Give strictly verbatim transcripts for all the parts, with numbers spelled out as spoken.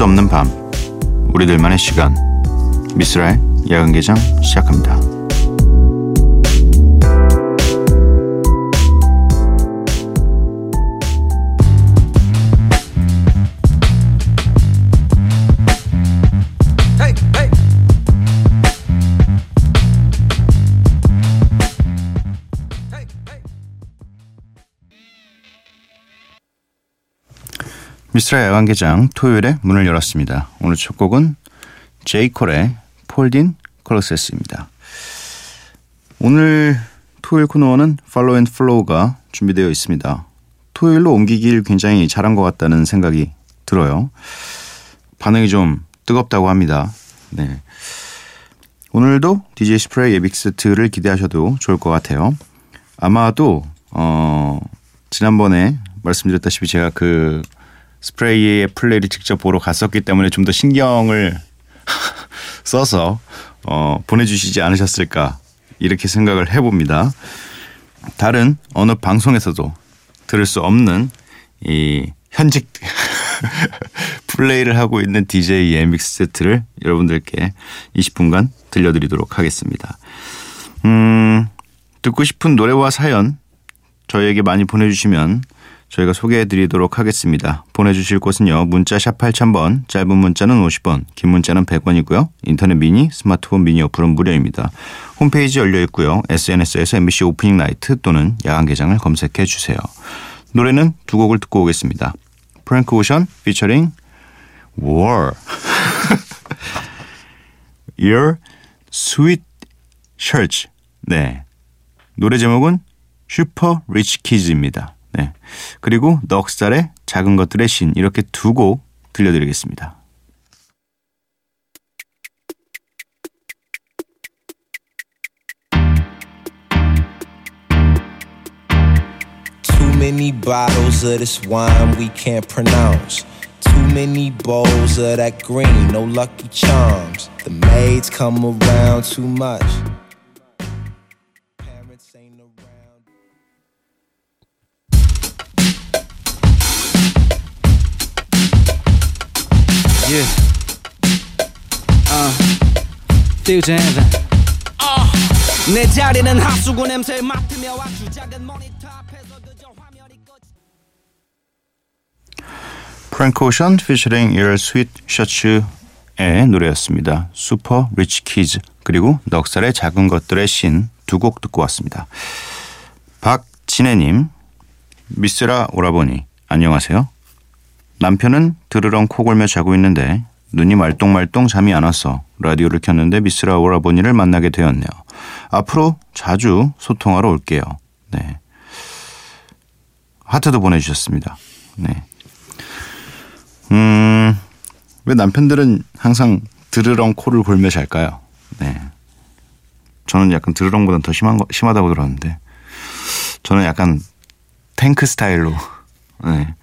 수 없는 밤, 우리들만의 시간. 미쓰라의 야간개장 시작합니다. Hey, hey. Hey, hey. 미쓰라 야간개장 토요일에 문을 열었습니다. 오늘 첫 곡은 제이콜의 폴딘 콜로세스입니다. 오늘 토요일 코너는 팔로우 앤 플로우가 준비되어 있습니다. 토요일로 옮기길 굉장히 잘한 것 같다는 생각이 들어요. 반응이 좀 뜨겁다고 합니다. 네. 오늘도 디제이 스프레이 예빅 세트를 기대하셔도 좋을 것 같아요. 아마도 어, 지난번에 말씀드렸다시피 제가 그 스프레이의 플레이를 직접 보러 갔었기 때문에 좀 더 신경을 써서 어, 보내주시지 않으셨을까 이렇게 생각을 해봅니다. 다른 어느 방송에서도 들을 수 없는 이 현직 플레이를 하고 있는 디제이 엠믹스 세트를 여러분들께 이십 분간 들려드리도록 하겠습니다. 음, 듣고 싶은 노래와 사연 저희에게 많이 보내주시면 저희가 소개해드리도록 하겠습니다. 보내주실 곳은요. 문자 샵 팔천 번, 짧은 문자는 오십 원, 긴 문자는 백 원이고요. 인터넷 미니, 스마트폰 미니 어플은 무료입니다. 홈페이지 열려있고요. 에스엔에스에서 엠비씨 오프닝 나이트 또는 야간개장을 검색해주세요. 노래는 두 곡을 듣고 오겠습니다. 프랭크 오션 피처링 War Earl Sweatshirt. 네, 노래 제목은 Super Rich Kids입니다. 네, 그리고 넉살의 작은 것들의 신, 이렇게 두 곡 들려드리겠습니다. Too many bottles of this wine we can't pronounce. Too many bowls of that green, no lucky charms. The maids come around too much. Yeah. Uh. 뛰어져 heaven. Uh. 내 자리는 하수구 냄새를 맡으며 아주 작은 모니터 앞에서 그저 화면이 꺼지. 프랭크 오션 피처링 Earl Sweatshirt의 노래였습니다. Super Rich Kids 그리고 넉살의 작은 것들의 신 두 곡 듣고 왔습니다. 박진애님, 미쓰라 오라버니 안녕하세요. 남편은 드르렁 코골며 자고 있는데 눈이 말똥말똥 잠이 안 와서 라디오를 켰는데 미쓰라 오라버니를 만나게 되었네요. 앞으로 자주 소통하러 올게요. 네, 하트도 보내주셨습니다. 네, 음, 왜 남편들은 항상 드르렁 코를 골며 잘까요? 네, 저는 약간 드르렁보다는 더 심한 거, 심하다고 들었는데 저는 약간 탱크 스타일로. 네.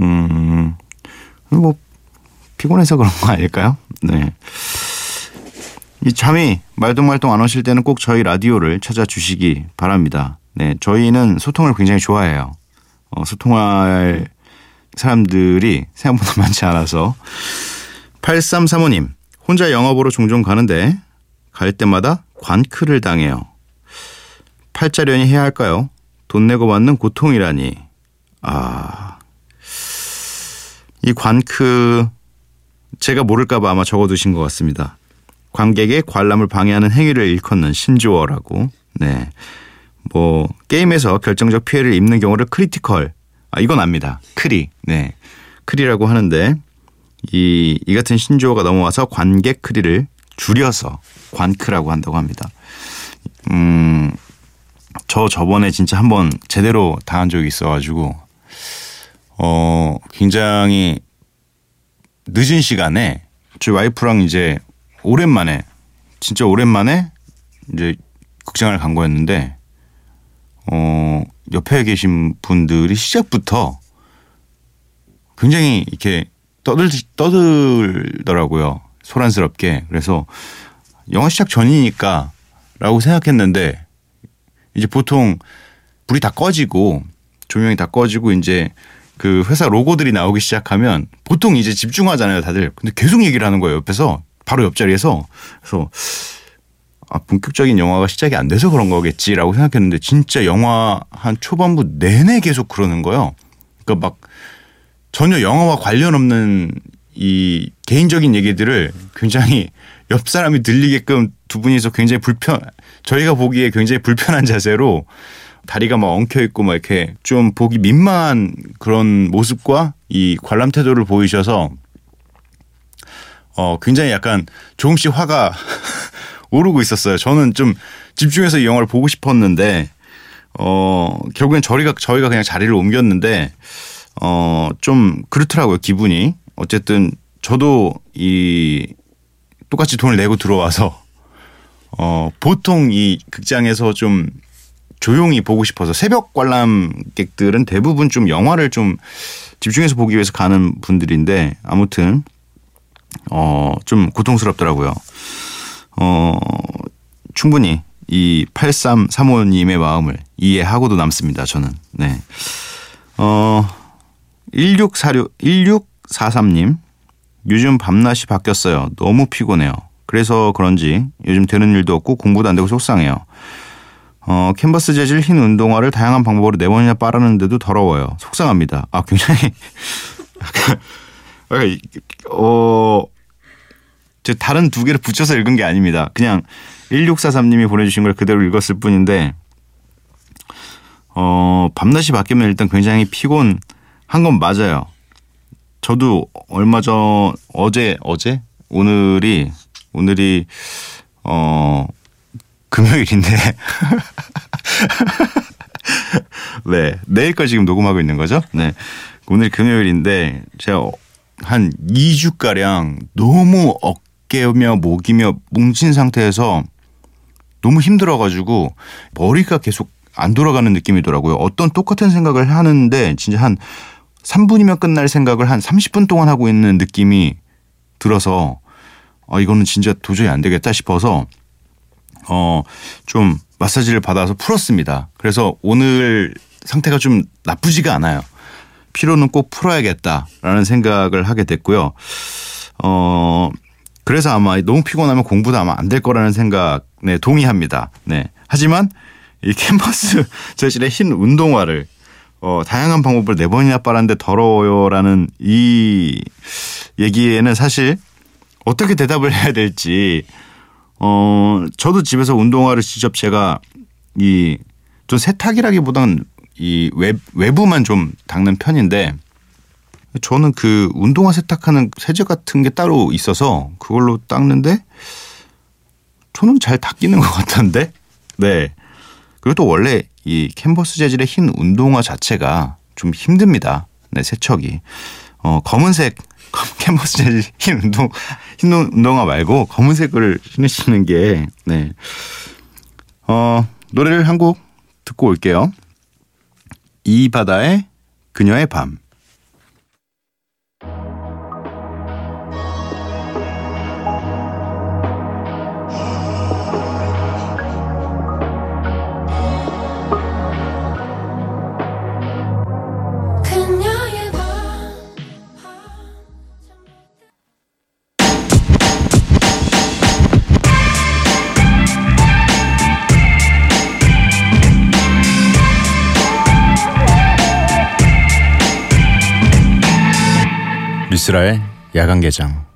음, 뭐 피곤해서 그런 거 아닐까요? 네. 이 잠이 말똥말똥 안 오실 때는 꼭 저희 라디오를 찾아주시기 바랍니다. 네, 저희는 소통을 굉장히 좋아해요. 어, 소통할 사람들이 생각보다 많지 않아서. 팔삼삼오 님, 혼자 영화 보러 종종 가는데 갈 때마다 관크를 당해요. 팔자련이 해야 할까요? 돈 내고 받는 고통이라니. 아... 이 관크 제가 모를까 봐 아마 적어두신 것 같습니다. 관객의 관람을 방해하는 행위를 일컫는 신조어라고. 네, 뭐 게임에서 결정적 피해를 입는 경우를 크리티컬, 아 이건 압니다. 크리, 네, 크리라고 하는데 이, 이 같은 신조어가 넘어와서 관객 크리를 줄여서 관크라고 한다고 합니다. 음, 저 저번에 진짜 한번 제대로 당한 적이 있어가지고. 어, 굉장히 늦은 시간에 저희 와이프랑 이제 오랜만에, 진짜 오랜만에 이제 극장을 간 거였는데, 어, 옆에 계신 분들이 시작부터 굉장히 이렇게 떠들, 떠들더라고요. 소란스럽게. 그래서 영화 시작 전이니까 라고 생각했는데, 이제 보통 불이 다 꺼지고, 조명이 다 꺼지고, 이제 그 회사 로고들이 나오기 시작하면 보통 이제 집중하잖아요, 다들. 근데 계속 얘기를 하는 거예요, 옆에서. 바로 옆자리에서. 그래서 아, 본격적인 영화가 시작이 안 돼서 그런 거겠지라고 생각했는데 진짜 영화 한 초반부 내내 계속 그러는 거예요. 그러니까 막 전혀 영화와 관련 없는 이 개인적인 얘기들을 굉장히 옆 사람이 들리게끔 두 분이서 굉장히 불편, 저희가 보기에 굉장히 불편한 자세로 다리가 막 엉켜있고 막 이렇게 좀 보기 민망한 그런 모습과 이 관람 태도를 보이셔서 어, 굉장히 약간 조금씩 화가 오르고 있었어요. 저는 좀 집중해서 이 영화를 보고 싶었는데 어, 결국엔 저희가, 저희가 그냥 자리를 옮겼는데 어, 좀 그렇더라고요, 기분이. 어쨌든 저도 이 똑같이 돈을 내고 들어와서 어, 보통 이 극장에서 좀 조용히 보고 싶어서 새벽 관람객들은 대부분 좀 영화를 좀 집중해서 보기 위해서 가는 분들인데 아무튼 어, 좀 고통스럽더라고요. 어, 충분히 이 팔삼삼오님의 마음을 이해하고도 남습니다, 저는. 네. 어, 일육사육, 일육사삼님. 요즘 밤낮이 바뀌었어요. 너무 피곤해요. 그래서 그런지 요즘 되는 일도 없고 공부도 안 되고 속상해요. 어, 캔버스 재질 흰 운동화를 다양한 방법으로 네 번이나 빨았는데도 더러워요. 속상합니다. 아, 굉장히 어, 저 다른 두 개를 붙여서 읽은 게 아닙니다. 그냥 일육사삼님이 보내주신 걸 그대로 읽었을 뿐인데 어, 밤낮이 바뀌면 일단 굉장히 피곤한 건 맞아요. 저도 얼마 전 어제 어제 오늘이 오늘이 어 금요일인데 네, 내일까지 지금 녹음하고 있는 거죠? 네, 오늘 금요일인데 제가 한 이 주가량 너무 어깨며 목이며 뭉친 상태에서 너무 힘들어가지고 머리가 계속 안 돌아가는 느낌이더라고요. 어떤 똑같은 생각을 하는데 진짜 한 삼 분이면 끝날 생각을 한 삼십 분 동안 하고 있는 느낌이 들어서 아, 이거는 진짜 도저히 안 되겠다 싶어서 어, 좀 마사지를 받아서 풀었습니다. 그래서 오늘 상태가 좀 나쁘지가 않아요. 피로는 꼭 풀어야겠다라는 생각을 하게 됐고요. 어, 그래서 아마 너무 피곤하면 공부도 아마 안 될 거라는 생각에 동의합니다. 네. 하지만 이 캔버스 재질의 흰 운동화를 어, 다양한 방법을 네 번이나 빨았는데 더러워요라는 이 얘기에는 사실 어떻게 대답을 해야 될지 어, 저도 집에서 운동화를 직접 제가 이 좀 세탁이라기보다는 이 외, 외부만 좀 닦는 편인데 저는 그 운동화 세탁하는 세제 같은 게 따로 있어서 그걸로 닦는데 저는 잘 닦이는 것 같던데. 네. 그리고 또 원래 이 캔버스 재질의 흰 운동화 자체가 좀 힘듭니다. 네, 세척이. 어, 검은색 캔버스 재질 흰 운동 흰 운동화 말고 검은색을 신으시는 게 네. 어, 노래를 한 곡 듣고 올게요. 이 바다의 그녀의 밤. 미쓰라의 야간 개장.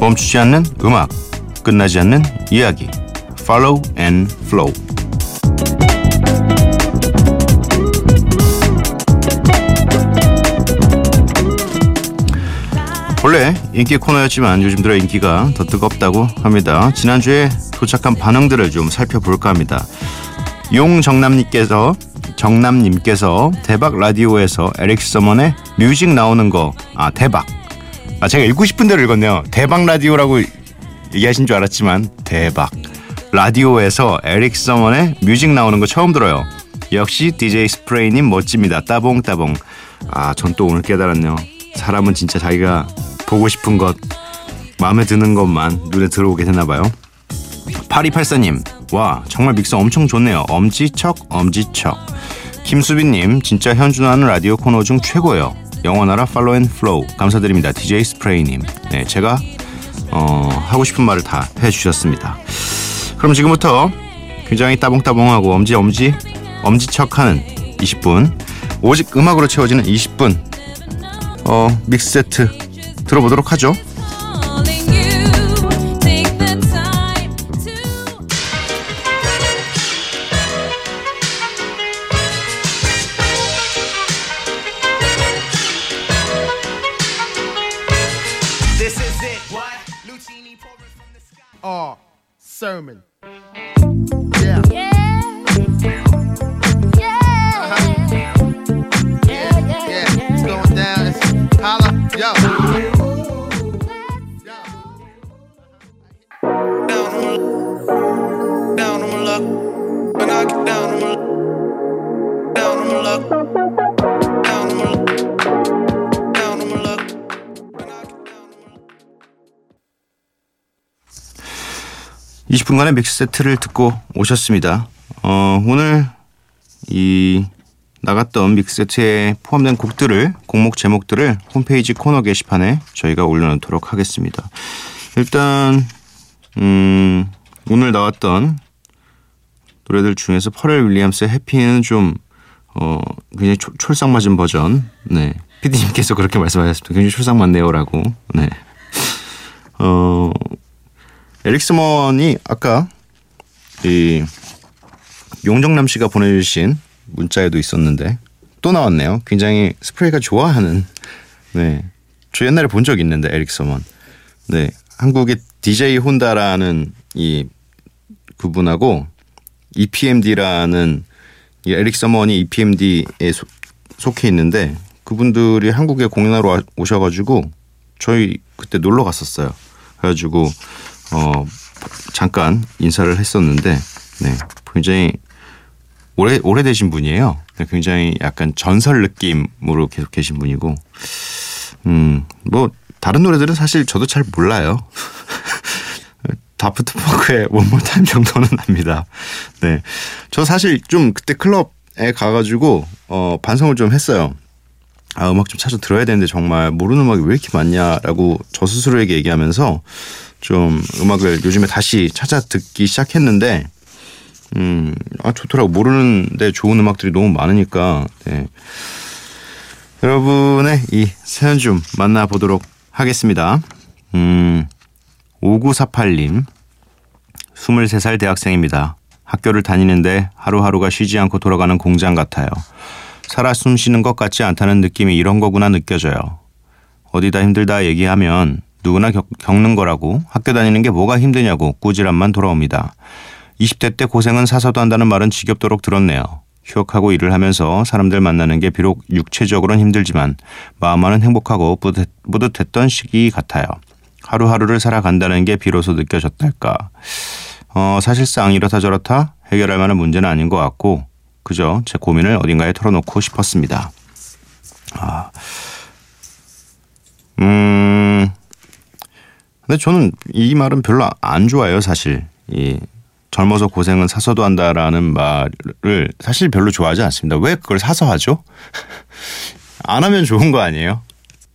멈추지 않는 음악, 끝나지 않는 이야기. 팔로우 앤 플로우. 원래 인기 코너였지만 요즘 들어 인기가 더 뜨겁다고 합니다. 지난주에 도착한 반응들을 좀 살펴볼까 합니다. 용정남님께서 정남님께서 대박 라디오에서 에릭 서먼의 뮤직 나오는 거 아 대박 아 제가 읽고 싶은 대로 읽었네요. 대박 라디오라고 얘기하신 줄 알았지만 대박 라디오에서 에릭 서먼의 뮤직 나오는 거 처음 들어요. 역시 디제이 스프레이님 멋집니다. 따봉따봉. 아, 전 또 오늘 깨달았네요. 사람은 진짜 자기가 보고 싶은 것, 마음에 드는 것만 눈에 들어오게 되나봐요. 팔이팔사님, 와 정말 믹서 엄청 좋네요. 엄지척 엄지척. 김수빈님, 진짜 현준하는 라디오 코너 중 최고예요. 영원하라 팔로우 앤 플로우. 감사드립니다. 디제이 스프레이님. 네, 제가 어, 하고 싶은 말을 다 해주셨습니다. 그럼 지금부터 굉장히 따봉따봉하고 엄지 엄지 엄지척하는 이십 분, 오직 음악으로 채워지는 이십 분 어 믹스 세트 들어보도록 하죠. Our sermon. Yeah. Yeah. Yeah. Uh-huh. Yeah. Yeah. Yeah. It's going down. It's holla. Yo. Down on my luck. Down on my luck. When I get down on my luck. Down on my luck. Down on my luck. Down on my luck. When I get down on my luck. 이십 분간의 믹스 세트를 듣고 오셨습니다. 어, 오늘 이 나갔던 믹스 세트에 포함된 곡들을, 곡목 제목들을 홈페이지 코너 게시판에 저희가 올려놓도록 하겠습니다. 일단 음, 오늘 나왔던 노래들 중에서 퍼렐 윌리엄스의 해피는 좀 어, 굉장히 초, 촐싹맞은 버전. 네, 피디님께서 그렇게 말씀하셨습니다. 굉장히 촐싹맞네요라고. 네. 어, 에릭 스먼이 아까 이 용정남 씨가 보내주신 문자에도 있었는데 또 나왔네요. 굉장히 스프레이가 좋아하는, 네, 저 옛날에 본 적이 있는데 에릭 스먼. 네, 한국의 디제이 혼다라는 이 그분하고 이피엠디라는 이 에릭 스먼이 이피엠디에 소, 속해 있는데 그분들이 한국에 공연하러 와, 오셔가지고 저희 그때 놀러 갔었어요. 그래가지고 어, 잠깐 인사를 했었는데, 네, 굉장히 오래, 오래되신 분이에요. 굉장히 약간 전설 느낌으로 계속 계신 분이고, 음, 뭐, 다른 노래들은 사실 저도 잘 몰라요. 다프트 펑크의 One More Time 정도는 압니다. 네. 저 사실 좀 그때 클럽에 가가지고, 어, 반성을 좀 했어요. 아, 음악 좀 찾아 들어야 되는데 정말 모르는 음악이 왜 이렇게 많냐라고 저 스스로에게 얘기하면서 좀 음악을 요즘에 다시 찾아 듣기 시작했는데, 음, 아, 좋더라고. 모르는데 좋은 음악들이 너무 많으니까. 네. 여러분의 이 사연 좀 만나보도록 하겠습니다. 음, 오구사팔님, 스물세 살 대학생입니다. 학교를 다니는데 하루하루가 쉬지 않고 돌아가는 공장 같아요. 살아 숨쉬는 것 같지 않다는 느낌이 이런 거구나 느껴져요. 어디다 힘들다 얘기하면 누구나 겪, 겪는 거라고, 학교 다니는 게 뭐가 힘드냐고 꾸지람만 돌아옵니다. 이십 대 때 고생은 사서도 한다는 말은 지겹도록 들었네요. 휴학하고 일을 하면서 사람들 만나는 게 비록 육체적으로는 힘들지만 마음만은 행복하고 뿌듯, 뿌듯했던 시기 같아요. 하루하루를 살아간다는 게 비로소 느껴졌달까. 어, 사실상 이렇다 저렇다 해결할 만한 문제는 아닌 것 같고 그저 제 고민을 어딘가에 털어놓고 싶었습니다. 아, 음, 근데 저는 이 말은 별로 안 좋아요, 사실. 이 젊어서 고생은 사서도 한다라는 말을 사실 별로 좋아하지 않습니다. 왜 그걸 사서 하죠? 안 하면 좋은 거 아니에요?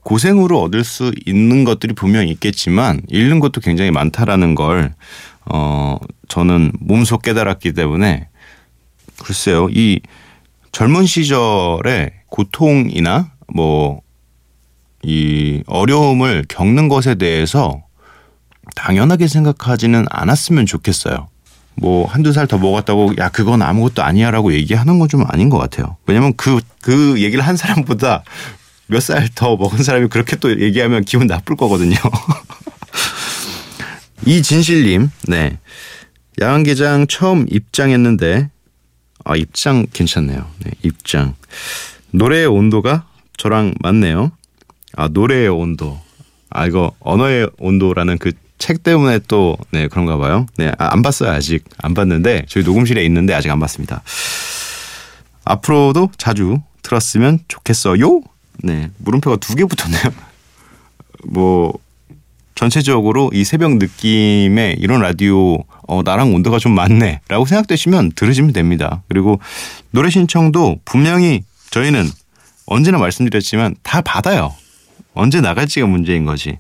고생으로 얻을 수 있는 것들이 분명히 있겠지만 잃는 것도 굉장히 많다라는 걸 어, 저는 몸소 깨달았기 때문에 글쎄요. 이 젊은 시절에 고통이나 뭐 이 어려움을 겪는 것에 대해서 당연하게 생각하지는 않았으면 좋겠어요. 뭐 한두 살 더 먹었다고 야 그건 아무것도 아니야 라고 얘기하는 건 좀 아닌 것 같아요. 왜냐면 그, 그 얘기를 한 사람보다 몇 살 더 먹은 사람이 그렇게 또 얘기하면 기분 나쁠 거거든요. 이진실님, 네, 야간개장 처음 입장했는데, 아, 입장 괜찮네요. 네, 입장. 노래의 온도가 저랑 맞네요. 아, 노래의 온도. 아, 이거 언어의 온도라는 그 책 때문에 또, 네, 그런가 봐요. 네, 안 봤어요. 아직 안 봤는데 저희 녹음실에 있는데 아직 안 봤습니다. 앞으로도 자주 들었으면 좋겠어요. 네, 물음표가 두 개 붙었네요. 뭐 전체적으로 이 새벽 느낌에 이런 라디오 어, 나랑 온도가 좀 맞네 라고 생각되시면 들으시면 됩니다. 그리고 노래 신청도 분명히 저희는 언제나 말씀드렸지만 다 받아요. 언제 나갈지가 문제인 거지.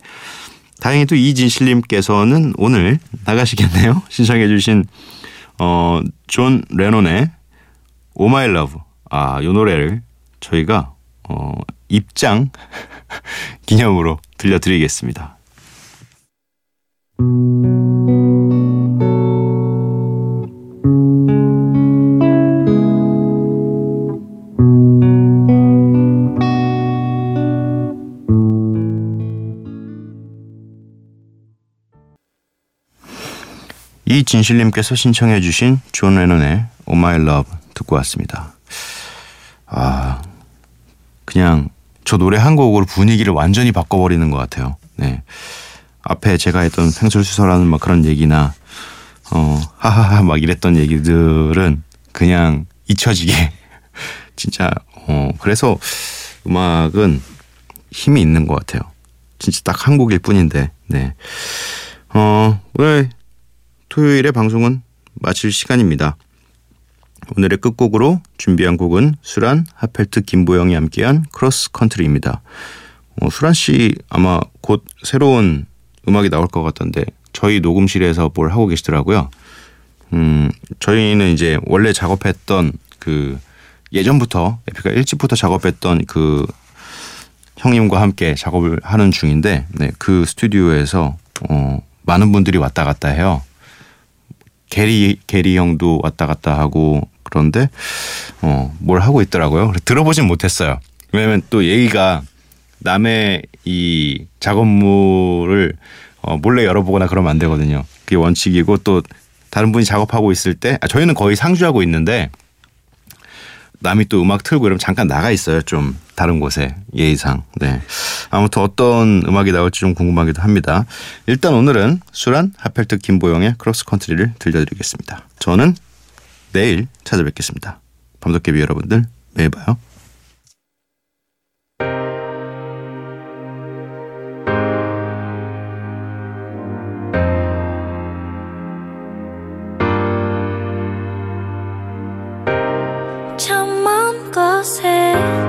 다행히 또 이진실님께서는 오늘 나가시겠네요. 신청해 주신 어, 존 레논의 Oh My Love, 아, 이 노래를 저희가 어, 입장 기념으로 들려드리겠습니다. 이진실님께서 신청해 주신 존 레논의 Oh My Love 듣고 왔습니다. 아, 그냥 저 노래 한 곡으로 분위기를 완전히 바꿔버리는 것 같아요. 네, 앞에 제가 했던 횡설수설하는 막 그런 얘기나 어 하하하 막 이랬던 얘기들은 그냥 잊혀지게 진짜 어 그래서 음악은 힘이 있는 것 같아요. 진짜 딱 한 곡일 뿐인데. 네, 어 오늘 토요일의 방송은 마칠 시간입니다. 오늘의 끝곡으로 준비한 곡은 수란, 하펠트, 김보영이 함께한 크로스컨트리입니다. 어, 수란 씨 아마 곧 새로운 음악이 나올 것 같던데 저희 녹음실에서 뭘 하고 계시더라고요. 음, 저희는 이제 원래 작업했던 그 예전부터 에픽가 일찍부터 작업했던 그 형님과 함께 작업을 하는 중인데 네, 그 스튜디오에서 어, 많은 분들이 왔다 갔다 해요. 개리 개리 형도 왔다 갔다 하고 그런데 어, 뭘 하고 있더라고요. 들어보진 못했어요. 왜냐면 또 얘기가 남의 이 작업물을 어, 몰래 열어보거나 그러면 안 되거든요. 그게 원칙이고 또 다른 분이 작업하고 있을 때 아, 저희는 거의 상주하고 있는데 남이 또 음악 틀고 이러면 잠깐 나가 있어요. 좀 다른 곳에 예의상. 네. 아무튼 어떤 음악이 나올지 좀 궁금하기도 합니다. 일단 오늘은 수란, 하펠트, 김보영의 크로스컨트리를 들려드리겠습니다. 저는 내일 찾아뵙겠습니다. 밤도깨비 여러분들 매일 봐요. 참 먼 곳에